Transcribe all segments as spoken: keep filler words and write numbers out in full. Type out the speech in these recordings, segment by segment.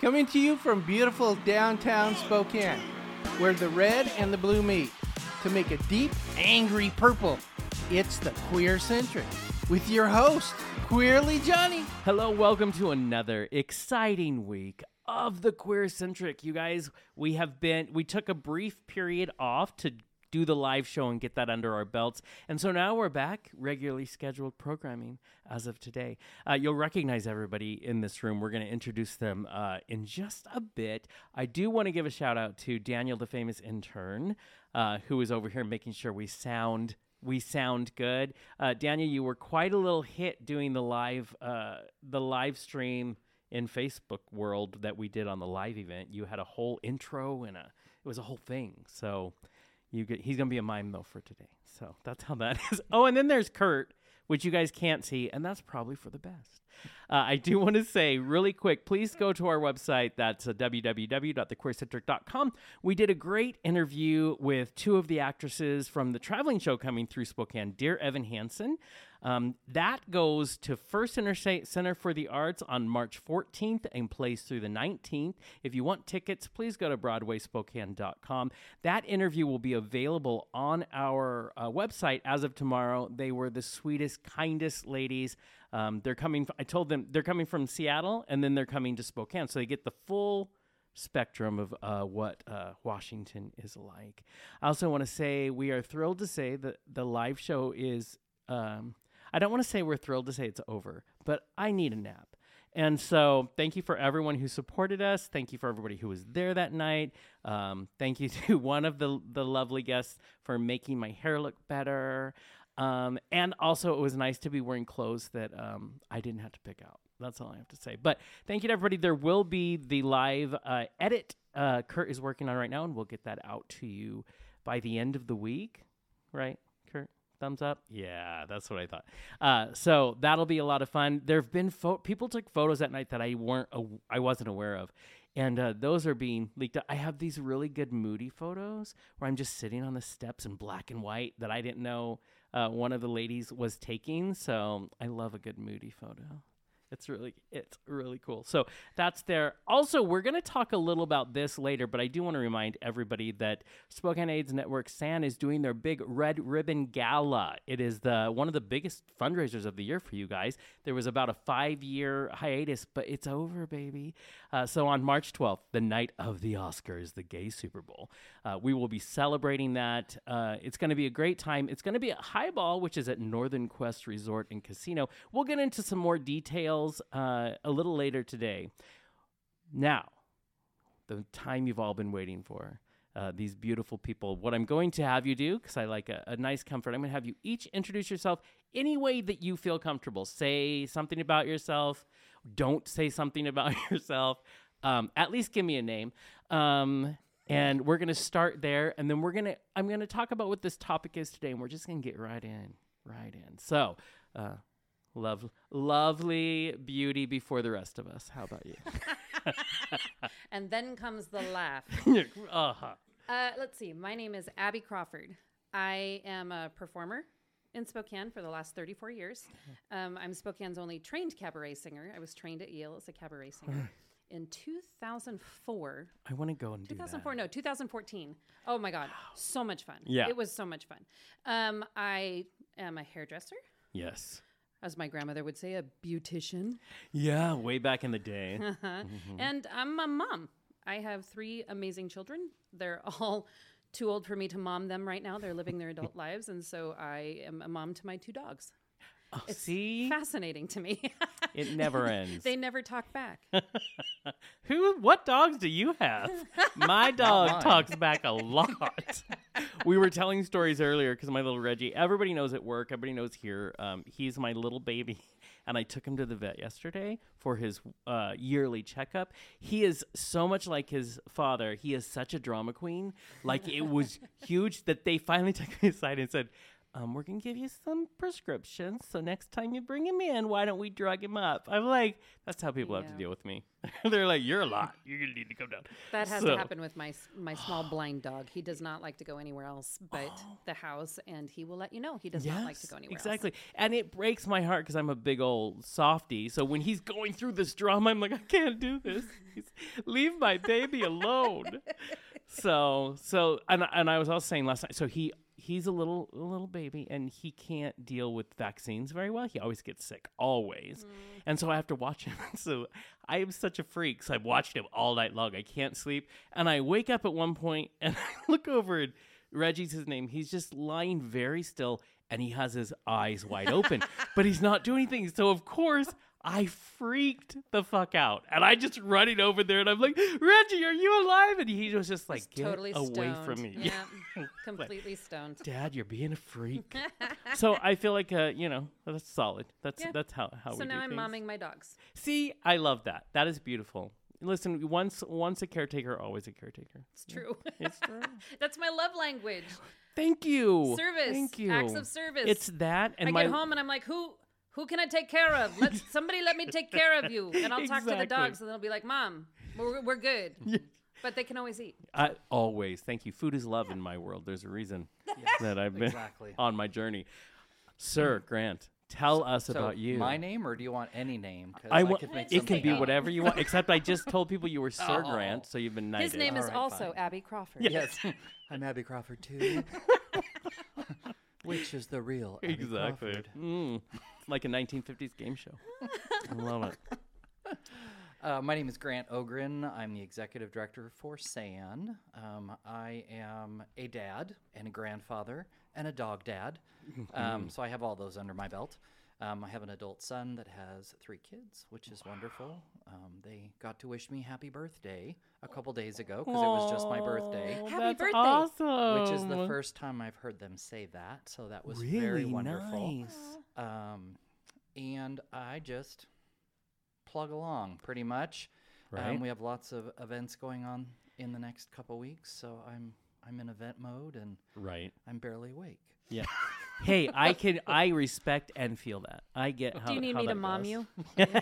Coming to you from beautiful downtown Spokane, where the red and the blue meet to make a deep, angry purple. It's the Queer Centric with your host, Queerly Johnny. Hello, welcome to another exciting week of the Queer Centric. You guys, we have been, we took a brief period off to do the live show and get that under our belts. And so now we're back, regularly scheduled programming as of today. Uh, you'll recognize everybody in this room. We're going to introduce them uh, in just a bit. I do want to give a shout out to Daniel, the famous intern, uh, who is over here making sure we sound we sound good. Uh, Daniel, you were quite a little hit doing the live uh, the live stream in Facebook world that we did on the live event. You had a whole intro and a it was a whole thing. So. You get, he's going to be a mime, though, for today. So that's how that is. Oh, and then there's Kurt, which you guys can't see, and that's probably for the best. Uh, I do want to say really quick, please go to our website. That's uh, w w w dot the queer centric dot com. We did a great interview with two of the actresses from the traveling show coming through Spokane, Dear Evan Hansen. Um, that goes to First Interstate Center for the Arts on March fourteenth and plays through the nineteenth. If you want tickets, please go to Broadway Spokane dot com. That interview will be available on our uh, website as of tomorrow. They were the sweetest, kindest ladies. Um, they're coming. F- I told them they're coming from Seattle, and then they're coming to Spokane, so they get the full spectrum of uh, what uh, Washington is like. I also want to say we are thrilled to say that the live show is. Um, I don't want to say we're thrilled to say it's over, but I need a nap. And so thank you for everyone who supported us. Thank you for everybody who was there that night. Um, thank you to one of the the lovely guests for making my hair look better. Um, and also it was nice to be wearing clothes that um, I didn't have to pick out. That's all I have to say. But thank you to everybody. There will be the live uh, edit uh, Kurt is working on right now, and we'll get that out to you by the end of the week. Right, Kurt? Thumbs up. Yeah, that's what I thought. Uh, so that'll be a lot of fun. There have been fo- people took photos that night that I weren't, aw- I wasn't aware of, and uh, those are being leaked out. I have these really good moody photos where I'm just sitting on the steps in black and white that I didn't know uh, one of the ladies was taking. So I love a good moody photo. It's really, it's really cool. So that's there. Also, we're going to talk a little about this later, but I do want to remind everybody that Spokane AIDS Network SAN is doing their big Red Ribbon Gala. It is the one of the biggest fundraisers of the year for you guys. There was about a five-year hiatus, but it's over, baby. Uh, so on March twelfth, the night of the Oscars, the Gay Super Bowl, uh, we will be celebrating that. Uh, it's going to be a great time. It's going to be at Highball, which is at Northern Quest Resort and Casino. We'll get into some more details Uh, a little later today. Now, the time you've all been waiting for, uh, these beautiful people. What I'm going to have you do, because I like a, a nice comfort, I'm going to have you each introduce yourself any way that you feel comfortable. Say something about yourself. Don't say something about yourself. Um, at least give me a name. Um, and we're going to start there, and then we're going to, I'm going to talk about what this topic is today, and we're just going to get right in, right in. So, uh, Love, lovely beauty before the rest of us. How about you? And then comes the laugh. uh-huh. uh, let's see. My name is Abby Crawford. I am a performer in Spokane for the last thirty-four years. Um, I'm Spokane's only trained cabaret singer. I was trained at Yale as a cabaret singer. In two thousand four. I want to go and two thousand four, do that. two thousand four, no, two thousand fourteen. Oh, my God. So much fun. Yeah. It was so much fun. Um, I am a hairdresser. Yes. As my grandmother would say, a beautician. Yeah, way back in the day. Mm-hmm. And I'm a mom. I have three amazing children. They're all too old for me to mom them right now. They're living their adult lives. And so I am a mom to my two dogs. Oh, it's see? Fascinating to me. It never ends. They never talk back. Who? What dogs do you have? My dog talks back a lot. We were telling stories earlier because my little Reggie, everybody knows at work, everybody knows here. Um, he's my little baby. And I took him to the vet yesterday for his uh, yearly checkup. He is so much like his father. He is such a drama queen. Like, it was huge that they finally took me aside and said, um, we're going to give you some prescriptions. So next time you bring him in, why don't we drug him up? I'm like, that's how people yeah. have to deal with me. They're like, you're a lot. You're going to need to come down. That has so. to happen with my my small blind dog. He does not like to go anywhere else but oh. the house, and he will let you know he does yes, not like to go anywhere exactly. else. Exactly. And it breaks my heart because I'm a big old softy. So when he's going through this drama, I'm like, I can't do this. Leave my baby alone. So, so, and, and I was also saying last night, so he, he's a little, a little baby and he can't deal with vaccines very well. He always gets sick, always. Mm. And so I have to watch him. So I am such a freak. So I've watched him all night long. I can't sleep. And I wake up at one point and I look over and Reggie's his name. He's just lying very still and he has his eyes wide open, but he's not doing anything. So of course I freaked the fuck out. And I just running over there and I'm like, Reggie, are you alive? And he was just like, just get totally away stoned. From me. Yeah, yeah. Completely like, stoned. Dad, you're being a freak. So I feel like, uh, you know, that's solid. That's yeah. that's how, how so we do So now I'm things. Momming my dogs. See, I love that. That is beautiful. Listen, once once a caretaker, always a caretaker. It's yeah. true. It's true. That's my love language. Thank you. Service. Thank you. Acts of service. It's that. And I my... get home and I'm like, who... Who can I take care of? Let somebody let me take care of you. And I'll exactly. talk to the dogs and they'll be like, Mom, we're, we're good. Yeah. But they can always eat. I, always. Thank you. Food is love yeah. in my world. There's a reason yes. that I've been exactly. on my journey. Sir Grant, tell us so about you. My name or do you want any name? I w- I could make it can be up. Whatever you want, except I just told people you were Sir oh. Grant, so you've been knighted. His name All is right, also fine. Abby Crawford. Yes. yes. I'm Abby Crawford, too. Which is the real Abby exactly. Crawford. Mm. Like a nineteen fifties game show. I love it. Uh, my name is Grant Ogren. I'm the executive director for SAN. Um, I am a dad and a grandfather and a dog dad. Um, so I have all those under my belt. Um, I have an adult son that has three kids, which is wow. wonderful. Um, they got to wish me happy birthday a couple days ago because it was just my birthday. Happy That's birthday! Awesome. Which is the first time I've heard them say that, so that was really very wonderful. Nice. Um, and I just plug along pretty much. Right. Um, we have lots of events going on in the next couple weeks, so I'm I'm in event mode and right. I'm barely awake. Yeah. Hey, I can. I respect and feel that. I get. How, do you need how me to mom goes. You?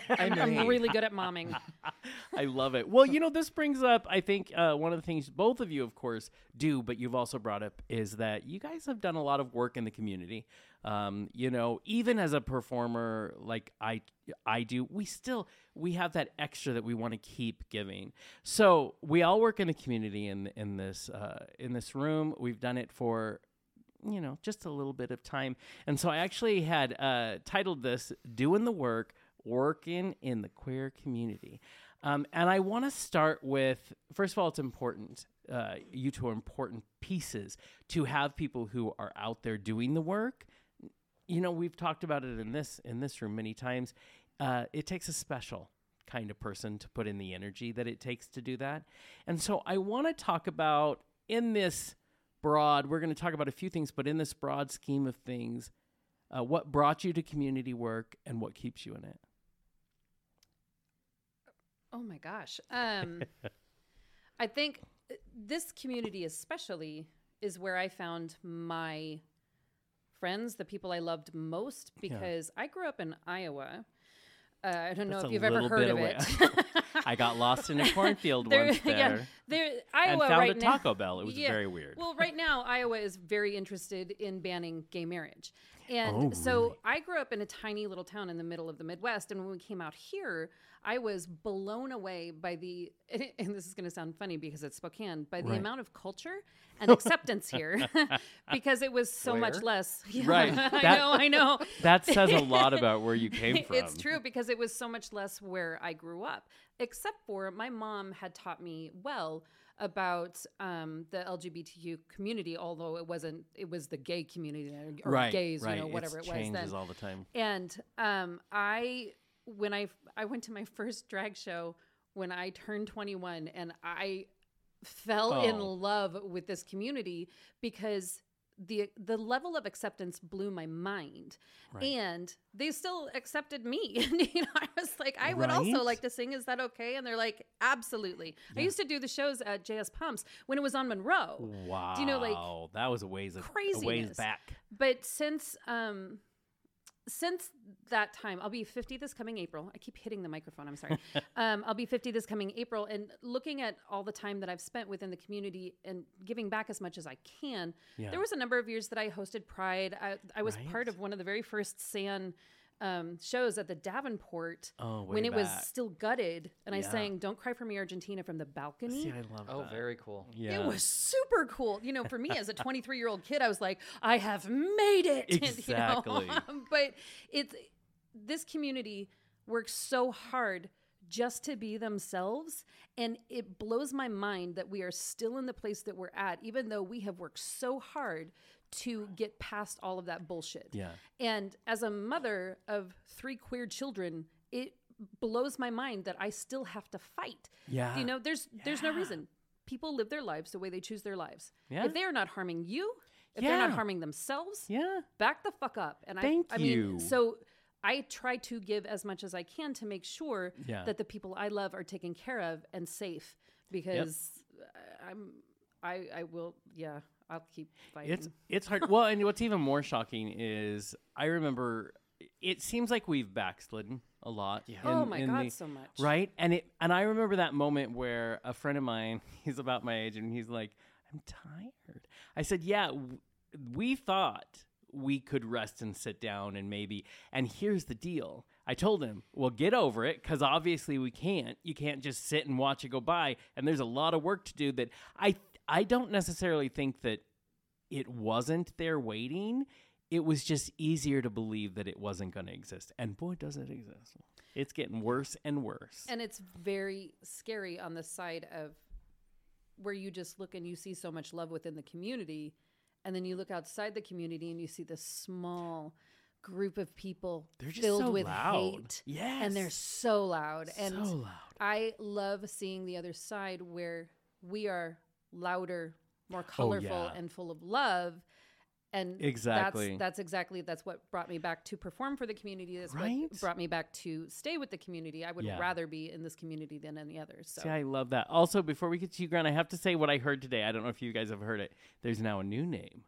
I'm, I'm really good at momming. I love it. Well, you know, this brings up. I think uh, one of the things both of you, of course, do, but you've also brought up is that you guys have done a lot of work in the community. Um, you know, even as a performer, like I, I do, we still we have that extra that we want to keep giving. So we all work in the community in in this uh, in this room. We've done it for. You know, just a little bit of time. And so I actually had uh, titled this, Doing the Work, Working in the Queer Community. Um, and I want to start with, first of all, it's important. Uh, you two are important pieces to have people who are out there doing the work. You know, we've talked about it in this in this room many times. Uh, it takes a special kind of person to put in the energy that it takes to do that. And so I want to talk about in this broad, we're going to talk about a few things, but in this broad scheme of things, uh, what brought you to community work and what keeps you in it? Oh my gosh. Um, I think this community especially is where I found my friends, the people I loved most, because yeah. I grew up in Iowa. Uh, I don't That's know if you've ever heard of it. I got lost in a cornfield there, once there. Yeah, there Iowa and found right a Taco now, Bell. It was yeah. very weird. Well, right now, Iowa is very interested in banning gay marriage. And oh, so really? I grew up in a tiny little town in the middle of the Midwest. And when we came out here, I was blown away by the, and, it, and this is going to sound funny because it's Spokane, by the right. amount of culture and acceptance here because it was so where? Much less. Yeah, right. That, I know, I know. That says a lot about where you came from. It's true because it was so much less where I grew up, except for my mom had taught me well about um, the L G B T Q community, although it wasn't, it was the gay community or right, gays, right. you know, whatever it's it was then. It changes all the time. And um, I, when I, I went to my first drag show when I turned twenty-one and I fell oh. in love with this community because the the level of acceptance blew my mind. Right. And they still accepted me. And, you know, I was like, I would right? also like to sing. Is that okay? And they're like, absolutely. Yeah. I used to do the shows at J S Pumps when it was on Monroe. Wow. Do you know, like, that was a ways of craziness. A ways back. But since um since that time, I'll be fifty this coming April. I keep hitting the microphone. I'm sorry. um, I'll be fifty this coming April. And looking at all the time that I've spent within the community and giving back as much as I can, yeah. there was a number of years that I hosted Pride. I, I was right? part of one of the very first SAN um, shows at the Davenport oh, when it back. was still gutted. And yeah. I sang Don't Cry for Me, Argentina from the balcony. See, I love oh, that. Oh, very cool. Yeah. It was super cool. You know, for me as a twenty-three-year-old kid, I was like, I have made it. Exactly. And, you know, but it's, this community works so hard just to be themselves. And it blows my mind that we are still in the place that we're at, even though we have worked so hard to get past all of that bullshit. Yeah. And as a mother of three queer children, it blows my mind that I still have to fight. Yeah. You know, there's yeah. there's no reason. People live their lives the way they choose their lives. Yeah. If they are not harming you, if yeah. they're not harming themselves, yeah. back the fuck up. And Thank I, I you. mean, so I try to give as much as I can to make sure yeah. that the people I love are taken care of and safe, because yep. I'm, I, I will, yeah, I'll keep fighting. It's, it's hard. Well, and what's even more shocking is I remember it seems like we've backslidden a lot. Yeah. In, oh my God, the, so much. Right. And it, and I remember that moment where a friend of mine, he's about my age, and he's like, I'm tired. I said, yeah, w- we thought we could rest and sit down and maybe, and here's the deal. I told him, well, get over it, because obviously we can't. You can't just sit and watch it go by, and there's a lot of work to do that I I don't necessarily think that it wasn't there waiting. It was just easier to believe that it wasn't going to exist. And boy, does it exist. It's getting worse and worse. And it's very scary on the side of where you just look and you see so much love within the community. And then you look outside the community and you see this small group of people they're just filled so with loud. hate. Yes. And they're so loud. And so loud. I love seeing the other side where we are louder, more colorful, oh, yeah. and full of love. And exactly. that's, that's exactly, that's what brought me back to perform for the community. That's right? what brought me back to stay with the community. I would yeah. rather be in this community than any other. So. See, I love that. Also, before we get to you, Grant, I have to say what I heard today. I don't know if you guys have heard it. There's now a new name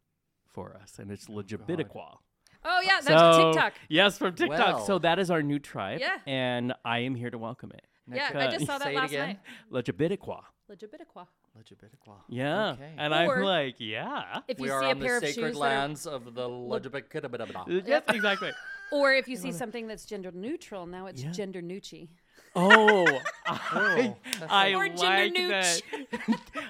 for us, and it's oh, Legibitiqua. Oh, yeah, that's so, TikTok. Yes, from TikTok. Well. So that is our new tribe, yeah. and I am here to welcome it. Next yeah, up. I just saw that last night. Legibitiqua. Legibitiqua. Legibitiqua. Yeah. Okay. And or, I'm like, yeah. If you we see are a on pair the of sacred shoes lands are... of the Legibitiqua. Yes, exactly. Or if you see something that's gender neutral, now it's yeah. gender nucci. Oh, I, I, I like that.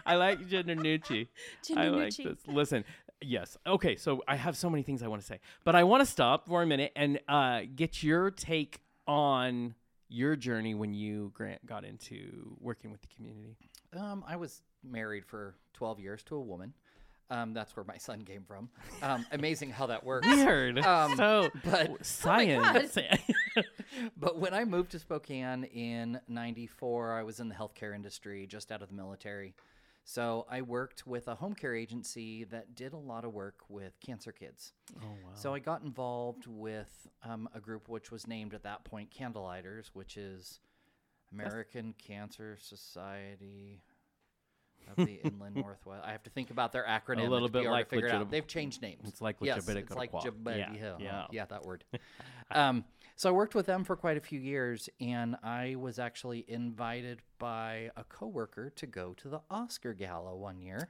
I like gender nucci. Gender I like nucci. This. Listen, yes. Okay, so I have so many things I want to say. But I want to stop for a minute and uh, get your take on your journey when you, Grant, got into working with the community. Um, I was married for twelve years to a woman. Um, that's where my son came from. Um, amazing how that works. Weird. Um, so, but science. Oh but when I moved to Spokane in ninety-four, I was in the healthcare industry, just out of the military. So I worked with a home care agency that did a lot of work with cancer kids. Oh, wow. So I got involved with um, a group which was named at that point Candlelighters, which is American That's... Cancer Society of the Inland Northwest. I have to think about their acronym. A little bit like to figure legit- it out. They've changed names. It's like yes, it's like Jabba- yeah. Yeah. yeah, yeah, that word. um, so I worked with them for quite a few years, and I was actually invited by a coworker to go to the Oscar Gala one year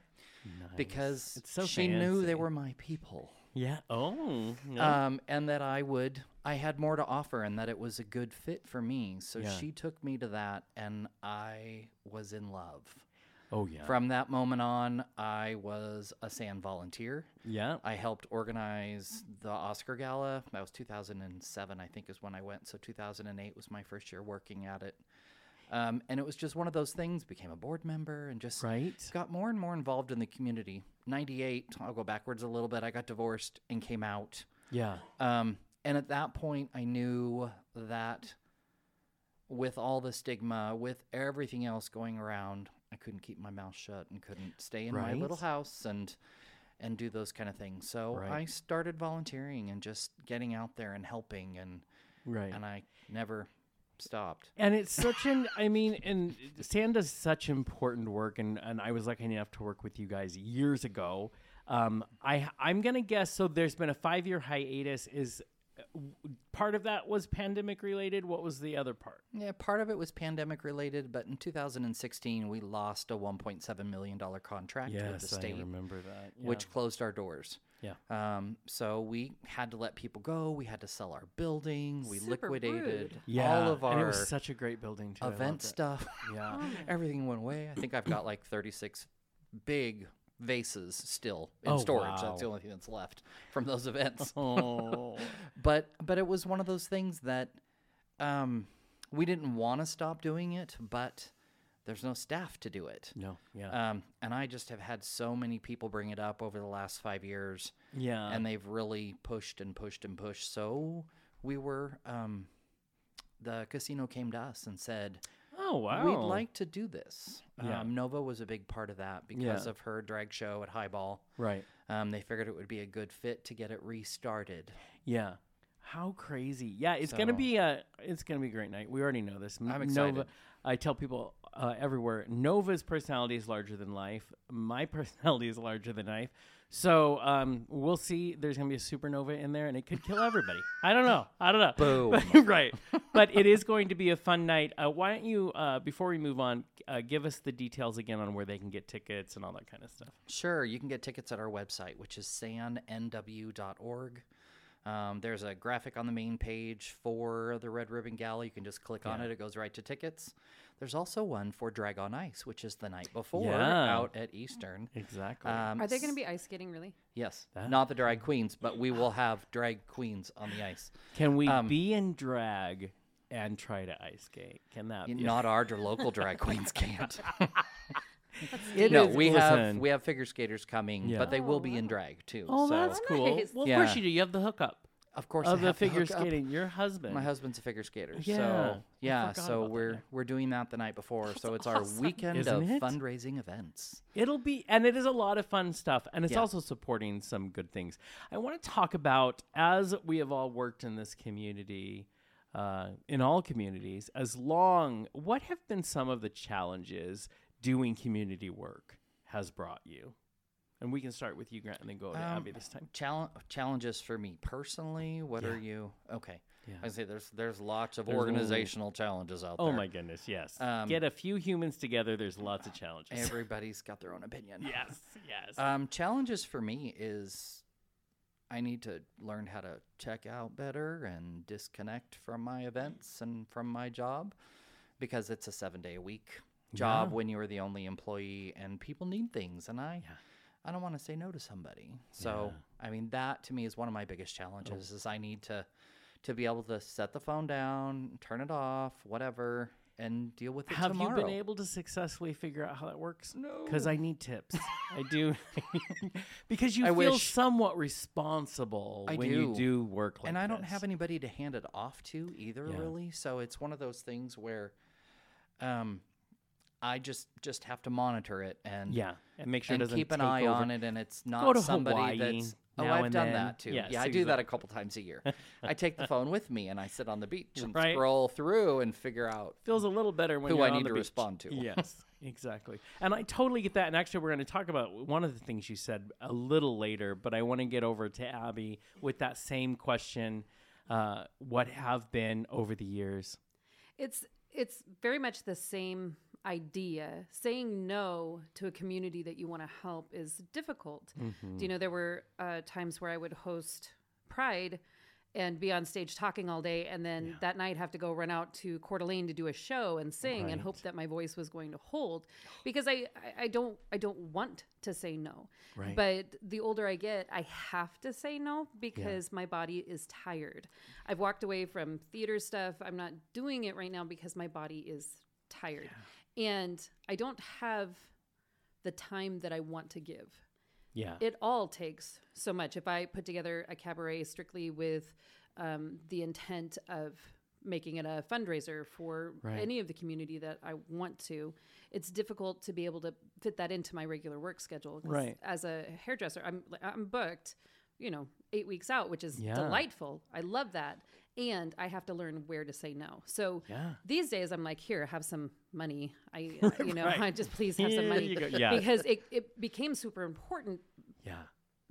nice. because it's so she fancy. knew they were my people. Yeah. Oh. Yeah. Um, and that I would, I had more to offer, and that it was a good fit for me. So yeah. she took me to that, and I was in love. Oh, yeah. From that moment on, I was a SAN volunteer. Yeah. I helped organize the Oscar Gala. That was two thousand seven, I think, is when I went. So two thousand eight was my first year working at it. Um, and it was just one of those things, became a board member and just right. got more and more involved in the community. ninety-eight, I'll go backwards a little bit. I got divorced and came out. Yeah. Um, and at that point, I knew that with all the stigma, with everything else going around, I couldn't keep my mouth shut and couldn't stay in right? my little house. And and do those kind of things. So right. I started volunteering and just getting out there and helping, and right. and I never stopped. And it's such an, I mean, and Sand does such important work, and, and I was lucky enough to work with you guys years ago. Um, I, I'm going to guess, so there's been a five-year hiatus. Is part of that was pandemic related? What was the other part? Yeah, part of it was pandemic related, but in two thousand sixteen, we lost a one point seven million dollars contract yes, with the state. Yes, I remember that. Yeah. Which closed our doors. Yeah. Um, so we had to let people go. We had to sell our building. We Super liquidated rude. Yeah. all of our and it was such a great building too. Event stuff. Yeah. Everything went away. I think I've got like thirty-six big vases still in oh, storage. Wow. That's the only thing that's left from those events. Oh. But but it was one of those things that um, we didn't want to stop doing it, but there's no staff to do it. No. Yeah. Um, and I just have had so many people bring it up over the last five years. Yeah. And they've really pushed and pushed and pushed. So we were, um, the casino came to us and said, oh, wow. We'd like to do this. Yeah. Um, Nova was a big part of that because yeah. of her drag show at Highball. Right. Um, they figured it would be a good fit to get it restarted. Yeah. How crazy. Yeah. It's so, going to be a, it's going to be a great night. We already know this. I'm excited. Nova, I tell people uh, everywhere, Nova's personality is larger than life. My personality is larger than life. So um, we'll see. There's going to be a supernova in there, and it could kill everybody. I don't know. I don't know. Boom. But, right. But it is going to be a fun night. Uh, why don't you, uh, before we move on, uh, give us the details again on where they can get tickets and all that kind of stuff. Sure. You can get tickets at our website, which is san n w dot org. Um, there's a graphic on the main page for the Red Ribbon Gala. You can just click yeah. on it. It goes right to tickets. There's also one for Drag on Ice, which is the night before yeah. out at Eastern. Exactly. Um, Are they going to be ice skating, really? Yes. That? Not the drag queens, but we will have drag queens on the ice. Can we um, be in drag and try to ice skate? Can that be? Not our local drag queens can't. It no, is we listen. have we have figure skaters coming, yeah. but they will be in drag too. Oh, so. That's cool. Nice. Well, of yeah. course you do. You have the hookup. Of course, of I the have figure the skating. Your husband, my husband's a figure skater. Yeah, so, yeah. So we're that. we're doing that the night before. That's so it's awesome. Our weekend Isn't of it? fundraising events. It'll be, and it is a lot of fun stuff, and it's yeah. also supporting some good things. I want to talk about, as we have all worked in this community, uh, in all communities, as long. What have been some of the challenges doing community work has brought you? And we can start with you, Grant, and then go to um, Abby this time. Challenge, challenges for me personally. What yeah. are you? Okay. Yeah. I say there's there's lots of there's organizational only... challenges out oh there. Oh my goodness, yes. Um, Get a few humans together. There's lots of challenges. Everybody's got their own opinion. Yes, yes. Um, challenges for me is I need to learn how to check out better and disconnect from my events and from my job, because it's a seven day a week job yeah. when you are the only employee, and people need things, and I. Yeah. I don't want to say no to somebody. So, yeah. I mean, that to me is one of my biggest challenges oh. is I need to, to be able to set the phone down, turn it off, whatever, and deal with it Have tomorrow. Have you been able to successfully figure out how that works? No. Because I need tips. I do. Because you I feel wish. somewhat responsible I when do. you do work like that. And I this. don't have anybody to hand it off to either, yeah. really. So it's one of those things where um, – I just, just have to monitor it and yeah, and make sure and it doesn't keep an eye over. on it, and it's not somebody Hawaii that's oh I've done then. that too yes, yeah I exactly. do that a couple times a year. I take the phone with me and I sit on the beach and right. scroll through and figure out feels a little better when who you're I on need the to beach. respond to. Yes, exactly, and I totally get that. And actually, we're going to talk about one of the things you said a little later, but I want to get over to Abby with that same question. Uh, what have been over the years? It's it's very much the same idea. Saying no to a community that you want to help is difficult. Mm-hmm. Do you know, there were uh, times where I would host Pride and be on stage talking all day, and then yeah. that night have to go run out to Coeur d'Alene to do a show and sing right. and hope that my voice was going to hold, because I, I, I don't I don't want to say no. Right. But the older I get, I have to say no, because yeah. my body is tired. I've walked away from theater stuff. I'm not doing it right now because my body is tired. Yeah. And I don't have the time that I want to give. Yeah. It all takes so much. If I put together a cabaret strictly with um, the intent of making it a fundraiser for right. any of the community that I want to. It's difficult to be able to fit that into my regular work schedule. Right. As a hairdresser, I'm I'm booked, you know, eight weeks out, which is yeah. delightful. I love that. And I have to learn where to say no. So yeah. these days I'm like, here, have some money. I, uh, you know, right. I just please have some money yeah. because it, it became super important. Yeah.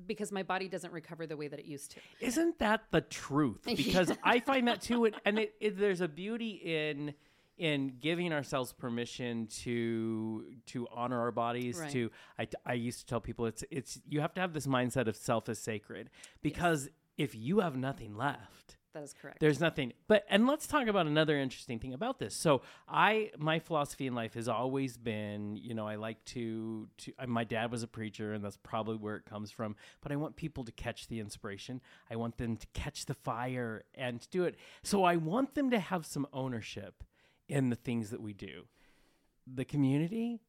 Because my body doesn't recover the way that it used to. Isn't that the truth? Because I find that too. It, and it, it, there's a beauty in in giving ourselves permission to to honor our bodies. Right. To I, I used to tell people it's it's you have to have this mindset of self is sacred, because yes. if you have nothing left. That is correct. There's nothing. But and let's talk about another interesting thing about this. So I, my philosophy in life has always been, you know, I like to, to I, my dad was a preacher, and that's probably where it comes from. But I want people to catch the inspiration. I want them to catch the fire and to do it. So I want them to have some ownership in the things that we do. The community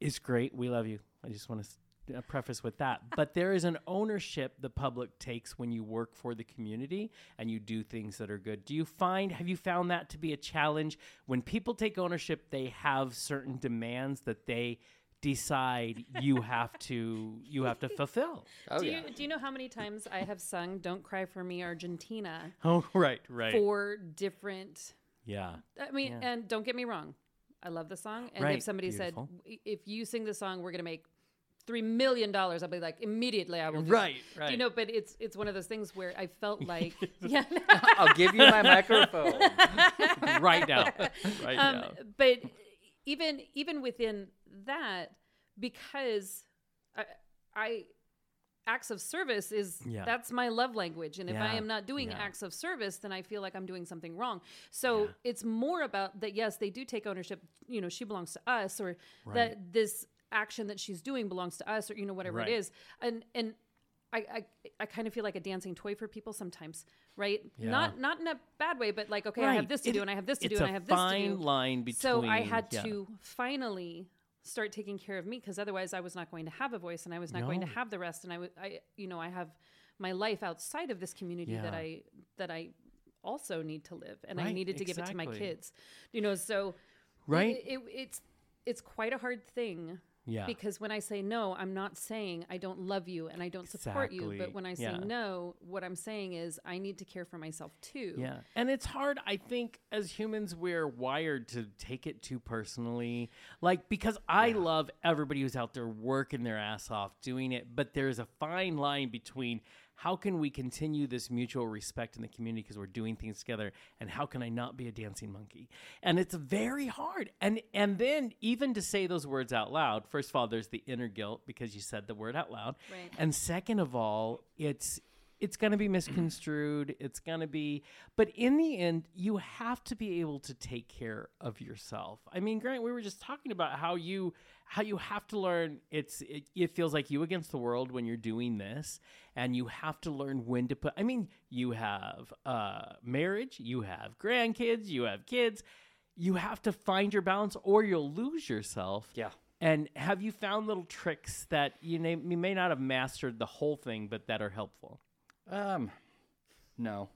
is great. We love you. I just want to a preface with that, but there is an ownership the public takes when you work for the community and you do things that are good. Do you find, have you found that to be a challenge? When people take ownership, they have certain demands that they decide you have to, you have to fulfill. Oh, do, yeah. you, do you know how many times I have sung Don't Cry For Me, Argentina? Oh, right, right. For different. Yeah. I mean, yeah. and don't get me wrong. I love the song. And right. if somebody Beautiful. said, if you sing the song, we're going to make three million dollars, I'll be like, immediately I will do Right, it. right. You know, but it's it's one of those things where I felt like, yeah. I'll give you my microphone. right now. Right um, now. But even even within that, because I, I acts of service is, yeah. that's my love language. And if yeah. I am not doing yeah. acts of service, then I feel like I'm doing something wrong. So yeah. it's more about that, yes, they do take ownership, you know, she belongs to us, or right. that this action that she's doing belongs to us, or you know whatever right. it is, and and I, I I kind of feel like a dancing toy for people sometimes, right? Yeah. Not not in a bad way, but like okay, right. I have this to it, do, and I have this to do, and I have this to do. It's a fine line between. So I had yeah. to finally start taking care of me, because otherwise I was not going to have a voice, and I was not no. going to have the rest, and I w- I you know I have my life outside of this community yeah. that I that I also need to live, and right. I needed to exactly. give it to my kids, you know. So right, it, it, it's it's quite a hard thing. Yeah. Because when I say no, I'm not saying I don't love you and I don't exactly. support you. But when I say yeah. no, what I'm saying is I need to care for myself too. Yeah. And it's hard. I think as humans, we're wired to take it too personally. Like, because I yeah. love everybody who's out there working their ass off doing it. But there's a fine line between how can we continue this mutual respect in the community because we're doing things together, and how can I not be a dancing monkey? And it's very hard. And and then even to say those words out loud, first of all, there's the inner guilt because you said the word out loud. Right. And second of all, it's it's going to be misconstrued. It's going to be, but in the end, you have to be able to take care of yourself. I mean, Grant, we were just talking about how you, how you have to learn. It's, it, it feels like you against the world when you're doing this, and you have to learn when to put, I mean, you have uh marriage, you have grandkids, you have kids, you have to find your balance or you'll lose yourself. Yeah. And have you found little tricks that you, name, you may not have mastered the whole thing, but that are helpful? Um, no.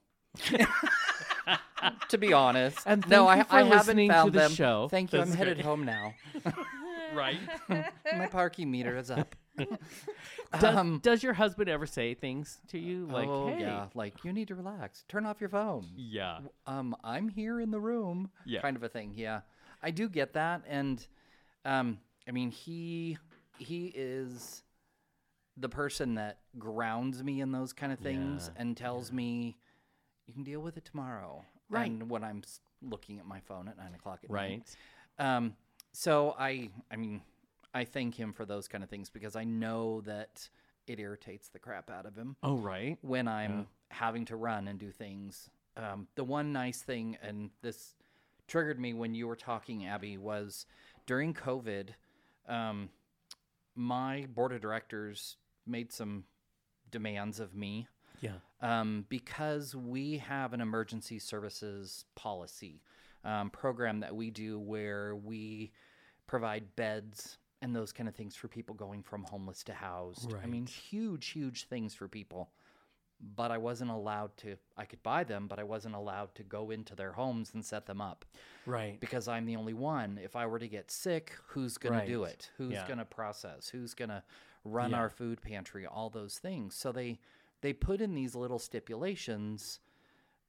To be honest, and no, I, I haven't found them. Show. Thank you. That's I'm headed good. home now. Right. My parking meter is up. Does, um, does your husband ever say things to you like, oh, "Hey, yeah, like you need to relax, turn off your phone"? Yeah. Um, I'm here in the room. Yeah. Kind of a thing. Yeah. I do get that, and um, I mean he he is. the person that grounds me in those kind of things yeah, and tells yeah. me, you can deal with it tomorrow. Right. And when I'm looking at my phone at nine o'clock at right. night. Um, so I, I mean, I thank him for those kind of things because I know that it irritates the crap out of him. Oh, right. When I'm yeah. having to run and do things. Um, the one nice thing, and this triggered me when you were talking, Abby, was during COVID, um, my board of directors made some demands of me yeah. um, because we have an emergency services policy um, program that we do where we provide beds and those kind of things for people going from homeless to housed. Right. I mean, huge, huge things for people. but I wasn't allowed to, I could buy them, but I wasn't allowed to go into their homes and set them up. Right. Because I'm the only one. If I were to get sick, who's going right. to do it? Who's yeah. going to process? Who's going to run yeah. our food pantry? All those things. So they, they put in these little stipulations.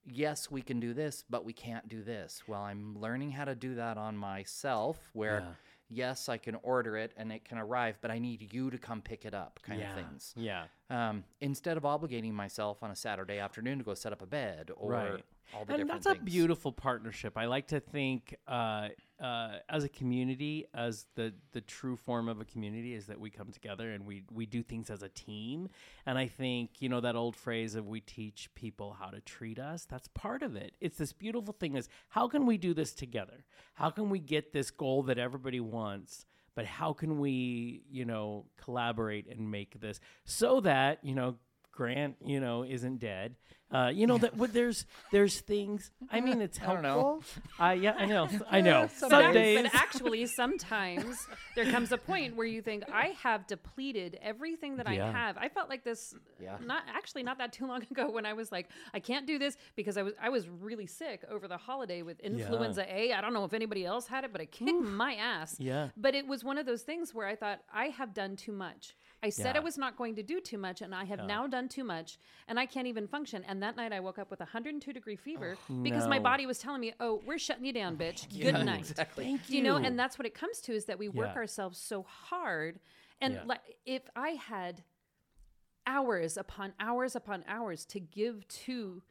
Yes, we can do this, but we can't do this. Well, I'm learning how to do that on myself where... Yeah. Yes, I can order it and it can arrive, but I need you to come pick it up kind yeah, of things. Yeah. Um, instead of obligating myself on a Saturday afternoon to go set up a bed or right. all the and different things. And that's a beautiful partnership. I like to think uh, uh, as a community, as the, the true form of a community is that we come together and we, we do things as a team. And I think, you know, that old phrase of we teach people how to treat us, that's part of it. It's this beautiful thing is how can we do this together? How can we get this goal that everybody wants? Once, but how can we, you know, collaborate and make this so that, you know, Grant, you know, isn't dead. Uh, you know, that well, there's there's things. I mean, it's helpful. I don't know. Uh, yeah, I know. I know. Some, some days. But actually, sometimes there comes a point where you think, I have depleted everything that yeah. I have. I felt like this yeah. not actually not that too long ago when I was like, I can't do this because I was I was really sick over the holiday with influenza yeah. A. I don't know if anybody else had it, but it kicked Oof. my ass. Yeah. But it was one of those things where I thought, I have done too much. I said yeah. I was not going to do too much, and I have yeah. now done too much, and I can't even function. And that night I woke up with one hundred two degree fever oh, because no. my body was telling me, oh, we're shutting you down, bitch. Good yeah, night. Exactly. Thank you. You know, and that's what it comes to is that we yeah. work ourselves so hard. And yeah. like, if I had hours upon hours upon hours to give to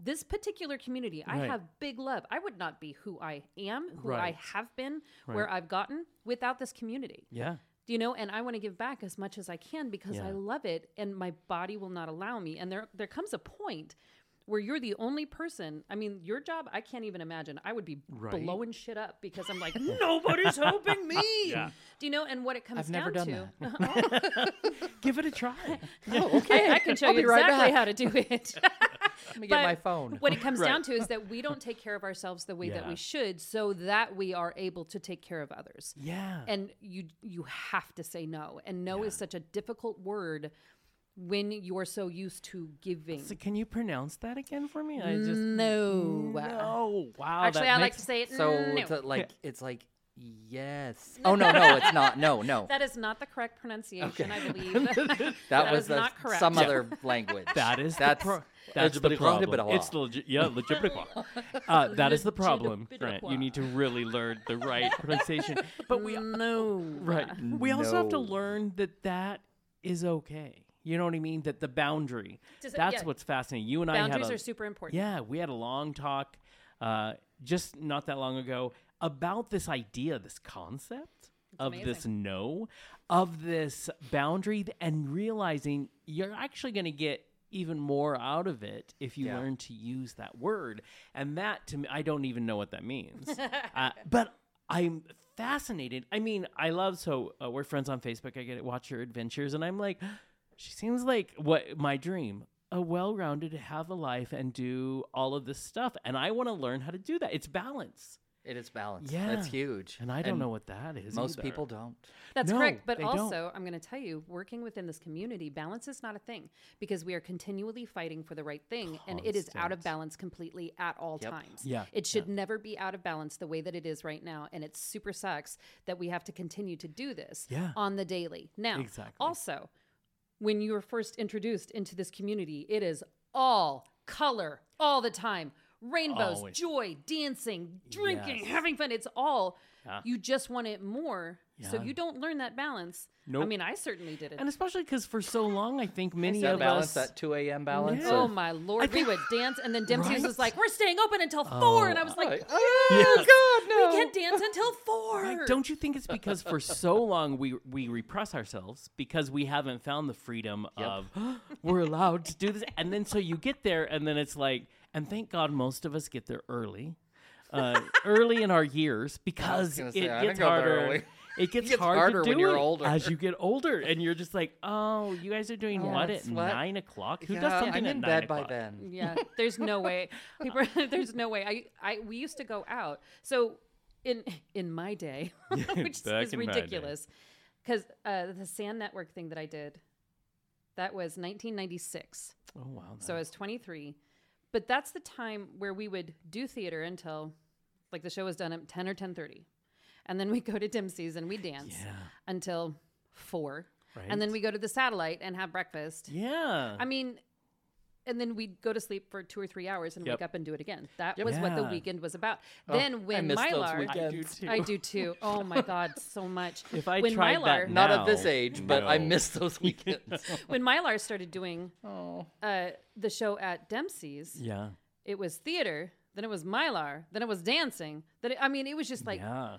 this particular community, right. I have big love. I would not be who I am, who right. I have been, right. where I've gotten without this community. Yeah. You know, and I want to give back as much as I can because yeah. I love it and my body will not allow me. And there there comes a point where you're the only person. I mean, your job, I can't even imagine. I would be right. blowing shit up because I'm like, nobody's helping me. Yeah. Do you know? And what it comes I've down never done to. That. Oh. Give it a try. Oh, okay. I, I can show I'll you exactly right how to do it. Let me get but my phone. What it comes right. down to is that we don't take care of ourselves the way yeah. that we should so that we are able to take care of others. Yeah. And you you have to say no. And no yeah. is such a difficult word when you're so used to giving. So can you pronounce that again for me? I just No. No. Wow. Actually, I like to say it. So no. it's like it's like yes. Oh, no, no, it's not. No, no. That is not the correct pronunciation, okay. I believe. that, that was the, not correct. Some other language. That is That's the pro- That's the problem. It's legi- yeah, uh, that is the problem. Right. You need to really learn the right pronunciation. But we no. Right. We also no. have to learn that that is okay. You know what I mean? That the boundary. Does it, that's yeah. what's fascinating. You and Boundaries I had Boundaries are super important. Yeah, we had a long talk uh, just not that long ago about this idea, this concept it's of amazing. This no, of this boundary, and realizing you're actually going to get even more out of it if you yeah. learn to use that word. And that, to me, I don't even know what that means. uh, but I'm fascinated. I mean, I love, so uh, we're friends on Facebook. I get to watch your adventures. And I'm like, she seems like what my dream. A well-rounded, have a life, and do all of this stuff. And I want to learn how to do that. It's balance. It is balance. Yeah. That's huge. And I don't and know what that is. Most either. people don't. That's no, correct. But also, don't. I'm going to tell you, working within this community, balance is not a thing because we are continually fighting for the right thing. Constant. And it is out of balance completely at all yep. times. Yeah. It should yeah. never be out of balance the way that it is right now. And it super sucks that we have to continue to do this yeah. on the daily. Now, exactly. also, when you were first introduced into this community, it is all color all the time. Rainbows, Always. joy, dancing, drinking, yes. having fun. It's all, yeah. you just want it more. Yeah. So you don't learn that balance. Nope. I mean, I certainly didn't. And especially because for so long, I think many that of balance, us... That two a.m. balance? No. Oh, my Lord. We would dance, and then Dempsey's right? was like, we're staying open until oh, four. And I was like, oh, yes. God, no. We can't dance until four. Like, don't you think it's because for so long we we repress ourselves because we haven't found the freedom yep. of, oh, we're allowed to do this. And then so you get there, and then it's like... And thank God most of us get there early, uh, early in our years because it, say, gets harder, it gets, gets harder. It gets harder when you're older. As you get older, and you're just like, oh, you guys are doing oh, what at what? nine o'clock? Who yeah, does something I'm at in nine bed o'clock? By then. Yeah, there's no way. People, there's no way. I, I, we used to go out. So, in in my day, which is ridiculous, because uh, the Sand Network thing that I did. That was nineteen ninety-six. Oh, wow. So I was twenty-three. But that's the time where we would do theater until, like, the show was done at ten or ten thirty. And then we go to Dempsey's and we dance yeah. until four. Right. And then we go to the Satellite and have breakfast. Yeah. I mean, and then we'd go to sleep for two or three hours and yep. wake up and do it again. That yep. was yeah. what the weekend was about. Oh, then when I Mylar, I do too. I do too. Oh my God, so much. If I when tried Mylar, that now, not at this age, but no. I miss those weekends. When Mylar started doing oh. uh, the show at Dempsey's, yeah, it was theater, then it was Mylar, then it was dancing. Then it, I mean, it was just like yeah.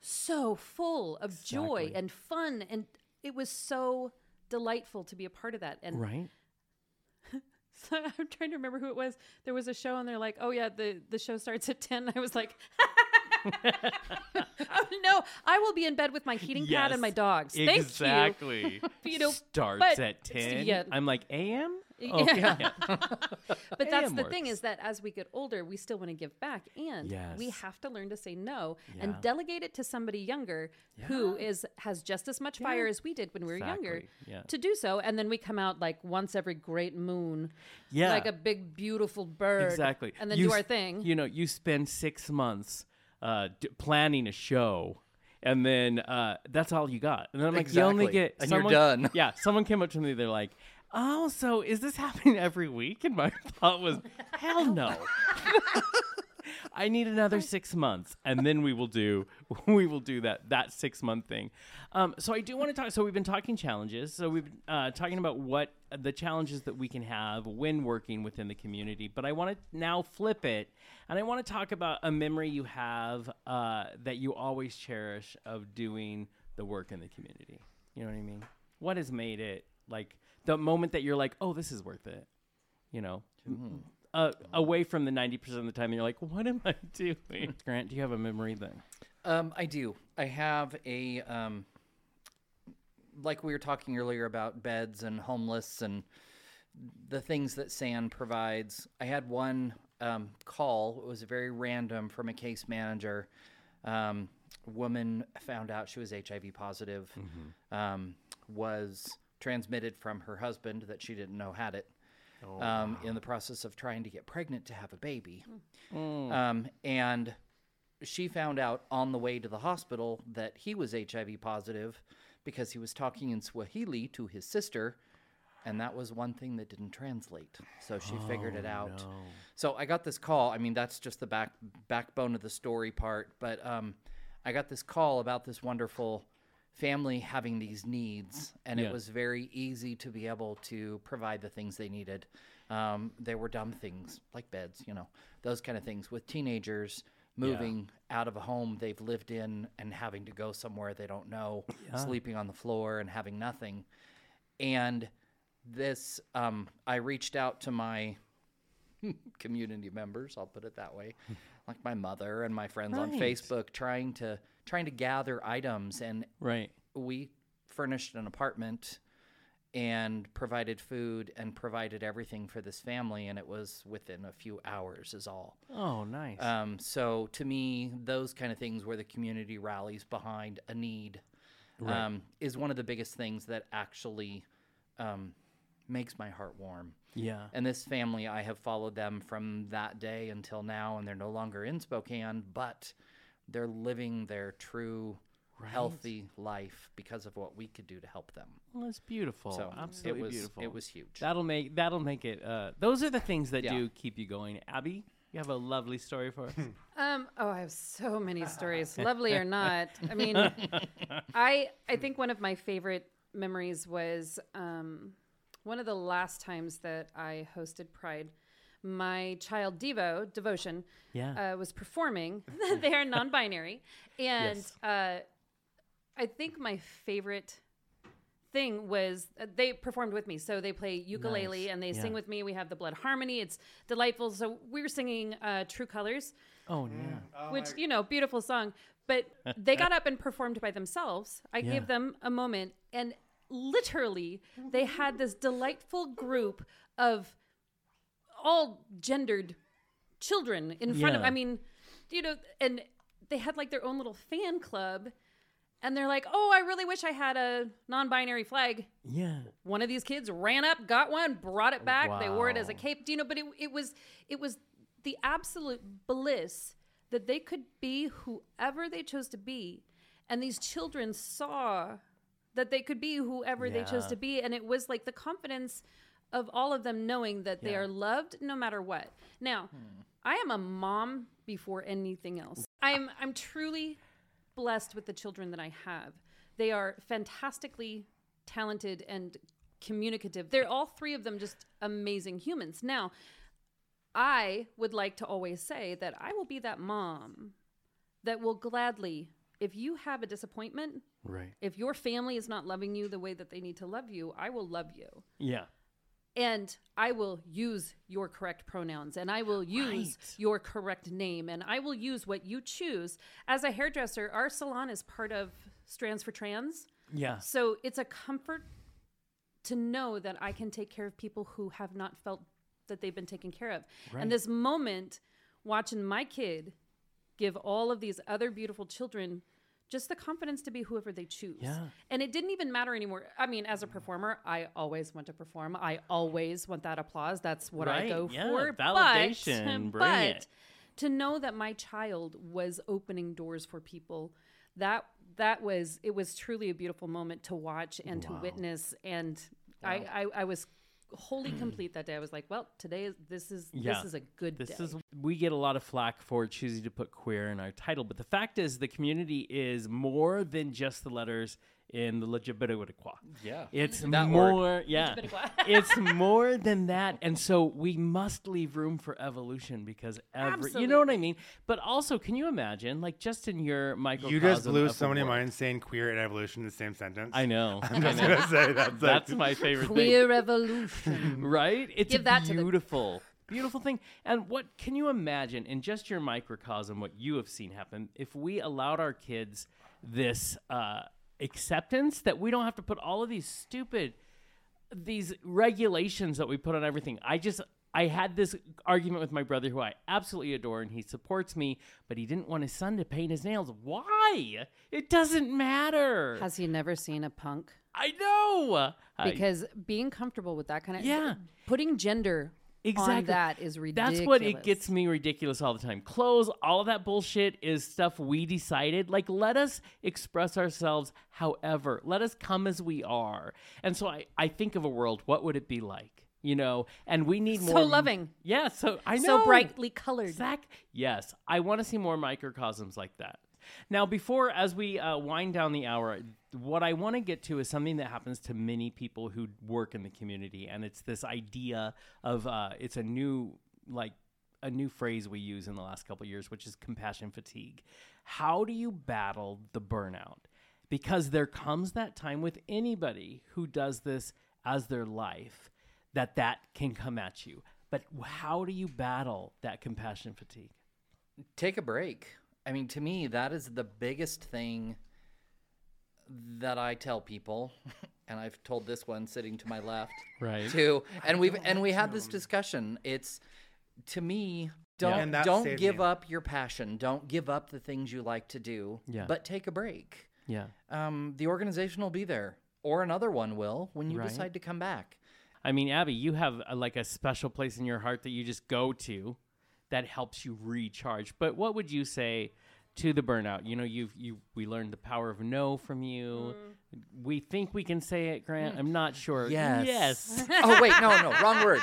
so full of exactly. joy and fun, and it was so delightful to be a part of that. And right. So I'm trying to remember who it was. There was a show and they're like, oh yeah, the, the show starts at ten. I was like, oh no, I will be in bed with my heating yes, pad and my dogs. Exactly. Thank you. You know, starts at ten. Yeah. I'm like, A M? Oh, yeah. Yeah. But that's the works. Thing is that as we get older, we still want to give back. And yes. we have to learn to say no yeah. and delegate it to somebody younger yeah. who is has just as much yeah. fire as we did when we exactly. were younger yeah. to do so. And then we come out like once every great moon, yeah. like a big, beautiful bird. Exactly. And then you do our s- thing. You know, you spend six months uh, d- planning a show. And then uh, that's all you got. And then I'm like, exactly. you only get... And someone, you're done. Yeah. Someone came up to me. They're like... Oh, so is this happening every week? And my thought was, hell no. I need another six months, and then we will do we will do that that six month thing. Um, so I do want to talk. So we've been talking challenges. So we've been uh, talking about what the challenges that we can have when working within the community. But I want to now flip it, and I want to talk about a memory you have uh, that you always cherish of doing the work in the community. You know what I mean? What has made it like? The moment that you're like, oh, this is worth it, you know, mm-hmm. uh, away from the ninety percent of the time, you're like, what am I doing? Grant, do you have a memory then? Um, I do. I have a, um, like we were talking earlier about beds and homeless and the things that SANN provides. I had one um, call. It was very random from a case manager. Um, woman found out she was H I V positive, mm-hmm. um, was... transmitted from her husband that she didn't know had it oh, um, wow. in the process of trying to get pregnant to have a baby. Mm. Um, and she found out on the way to the hospital that he was H I V positive because he was talking in Swahili to his sister. And that was one thing that didn't translate. So she oh, figured it out. No. So I got this call. I mean, that's just the back backbone of the story part. But um, I got this call about this wonderful family having these needs, and yeah. it was very easy to be able to provide the things they needed. Um, there were dumb things like beds, you know, those kind of things with teenagers moving yeah. out of a home they've lived in and having to go somewhere they don't know, yeah. sleeping on the floor and having nothing. And this, um, I reached out to my community members, I'll put it that way, like my mother and my friends right. on Facebook, trying to trying to gather items, and right. we furnished an apartment and provided food and provided everything for this family, and it was within a few hours is all. Oh, nice. Um, so to me, those kind of things where the community rallies behind a need right. um, is one of the biggest things that actually um, makes my heart warm. Yeah. And this family, I have followed them from that day until now, and they're no longer in Spokane, but... they're living their true, right. healthy life because of what we could do to help them. Well, it's beautiful. So absolutely it was, beautiful. It was huge. That'll make that'll make it. Uh, those are the things that yeah. do keep you going. Abby, you have a lovely story for us. um. Oh, I have so many stories, lovely or not. I mean, I I think one of my favorite memories was um, one of the last times that I hosted Pride. My child, Devo Devotion, yeah. uh, was performing. They are non-binary. And yes. uh, I think my favorite thing was uh, they performed with me. So they play ukulele nice. And they yeah. sing with me. We have the Blood Harmony. It's delightful. So we were singing uh, True Colors. Oh, yeah. Oh, which, you know, beautiful song. But they got up and performed by themselves. I yeah. gave them a moment. And literally, they had this delightful group of... all gendered children in front yeah. of, I mean, you know, and they had like their own little fan club And they're like, oh, I really wish I had a non-binary flag. Yeah. One of these kids ran up, got one, brought it back. Wow. They wore it as a cape. Do you know? But it, it was it was the absolute bliss that they could be whoever they chose to be. And these children saw that they could be whoever yeah. they chose to be. And it was like the confidence of all of them knowing that yeah. they are loved no matter what. Now, hmm. I am a mom before anything else. I'm I'm truly... blessed with the children that I have. They are fantastically talented and communicative. They're all three of them just amazing humans. Now, I would like to always say that I will be that mom that will gladly, if you have a disappointment, right? If your family is not loving you the way that they need to love you, I will love you. Yeah. And I will use your correct pronouns, and I will use right. your correct name, and I will use what you choose. As a hairdresser, our salon is part of Strands for Trans. Yeah. So it's a comfort to know that I can take care of people who have not felt that they've been taken care of. Right. And this moment, watching my kid give all of these other beautiful children just the confidence to be whoever they choose. Yeah. And it didn't even matter anymore. I mean, as a performer, I always want to perform. I always want that applause. That's what right. I go yeah. for. Validation. But, Bring but it. to know that my child was opening doors for people, that that was, it was truly a beautiful moment to watch and wow. to witness. And wow. I, I, I was wholly complete that day. I was like, well, today, is, this is yeah. this is a good this day. Is, we get a lot of flack for choosing to put queer in our title, but the fact is the community is more than just the letters in the L'Jibidawidaqua. Yeah. It's that more, word. yeah. It's more than that. And so we must leave room for evolution because every, Absolutely. you know what I mean? But also, can you imagine, like just in your microcosm. You just blew so many minds saying queer and evolution in the same sentence. I know. I'm just going to say that's, that's like, my favorite queer thing. Queer evolution. Right? It's Give that beautiful. To the- Beautiful thing. And what can you imagine in just your microcosm, what you have seen happen, if we allowed our kids this uh, acceptance that we don't have to put all of these stupid, these regulations that we put on everything. I just, I had this argument with my brother who I absolutely adore and he supports me, but he didn't want his son to paint his nails. Why? It doesn't matter. Has he never seen a punk? I know. Because I, being comfortable with that kind of, yeah, putting gender Exactly. on that is ridiculous. That's what it gets me ridiculous all the time. Clothes, all of that bullshit is stuff we decided. Like, let us express ourselves however. Let us come as we are. And so I, I think of a world, what would it be like? You know, and we need more. So loving. Yeah, so I know. So brightly colored. Zach, yes, I want to see more microcosms like that. Now, before, as we uh, wind down the hour, what I want to get to is something that happens to many people who work in the community, and it's this idea of uh, it's a new like a new phrase we use in the last couple of years, which is compassion fatigue. How do you battle the burnout? Because there comes that time with anybody who does this as their life that that can come at you. But how do you battle that compassion fatigue? Take a break. I mean, to me, that is the biggest thing that I tell people, and I've told this one sitting to my left, right? Too, and we've and we had this discussion. It's to me, don't yeah. don't give me. up your passion, don't give up the things you like to do, yeah. but take a break. Yeah, um, the organization will be there, or another one will when you right. decide to come back. I mean, Abby, you have a, like a special place in your heart that you just go to. That helps you recharge. But what would you say to the burnout? You know, you've you we learned the power of no from you. Mm. We think we can say it, Grant. Mm. I'm not sure. Yes. Yes. Oh wait, no, no, wrong word.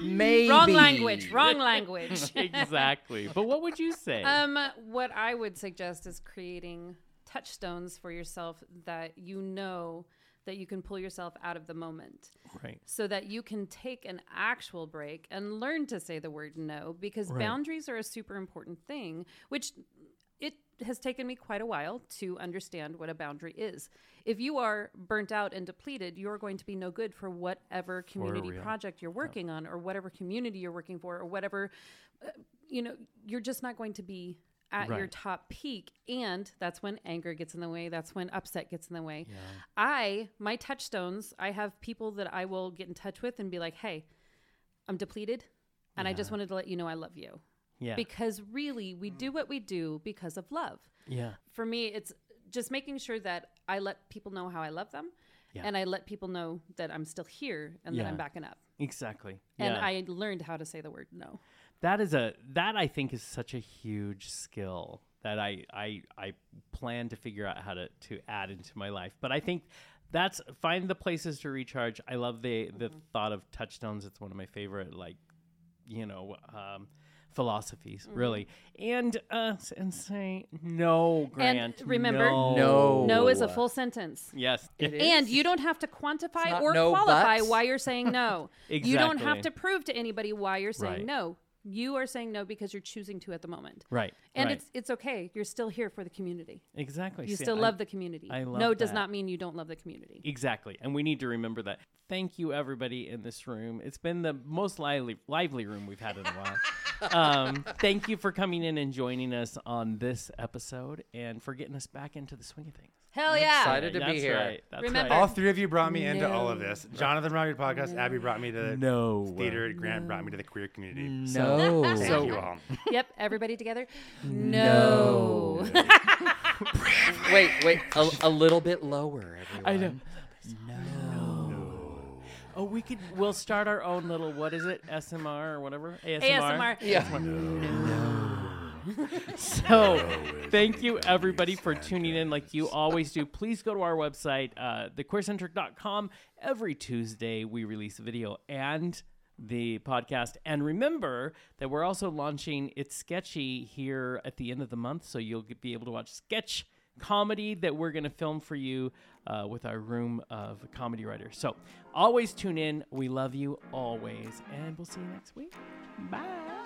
Maybe. Wrong language. Wrong language. Exactly. But what would you say? Um, what I would suggest is creating touchstones for yourself that you know that you can pull yourself out of the moment. Right. So that you can take an actual break and learn to say the word no, because right. boundaries are a super important thing, which it has taken me quite a while to understand what a boundary is. If you are burnt out and depleted, you're going to be no good for whatever community project you're working yeah. on, or whatever community you're working for, or whatever, uh, you know, you're just not going to be at right. your top peak, and that's when anger gets in the way. That's when upset gets in the way. Yeah. I, my touchstones, I have people that I will get in touch with and be like, hey, I'm depleted, and yeah. I just wanted to let you know I love you. Yeah. Because really, we do what we do because of love. Yeah. For me, it's just making sure that I let people know how I love them. Yeah. And I let people know that I'm still here and yeah. that I'm backing up. Exactly. And yeah. I learned how to say the word no. That is a, that I think is such a huge skill that I, I, I plan to figure out how to, to add into my life. But I think that's, find the places to recharge. I love the, the mm-hmm. thought of touchstones. It's one of my favorite, like, you know, um, philosophies, mm-hmm. really. And uh, and say no, Grant. And remember, no. no. No is a full sentence. Yes. It and is. You don't have to quantify or no qualify buts. Why you're saying no. Exactly. You don't have to prove to anybody why you're saying right. no. You are saying no because you're choosing to at the moment. Right. And right. it's it's okay. You're still here for the community. Exactly. You See, still I, love the community. I love No that. Does not mean you don't love the community. Exactly. And we need to remember that. Thank you, everybody in this room. It's been the most lively, lively room we've had in a while. Um, thank you for coming in and joining us on this episode and for getting us back into the swing of things. Hell yeah. I'm excited to That's be here. Right. That's Remember, right. All three of you brought me no. into all of this. Jonathan brought me to the podcast. No. Abby brought me to the no. theater. Grant no. brought me to the queer community. No. So, thank so. you all. Yep. Everybody together. No. no. wait, wait. A, a little bit lower, everyone. I know. No. Oh, we could. We'll start our own little. What is it? S M R or whatever. A S M R. A S M R. Yeah. A S M R. No. No. So, thank you everybody for tuning in, like you always do. Please go to our website, uh, the queer centric dot com. Every Tuesday we release a video and the podcast. And remember that we're also launching It's Sketchy here at the end of the month, so you'll be able to watch sketch comedy that we're going to film for you uh, with our room of comedy writers. So always tune in. We love you always. And we'll see you next week. Bye.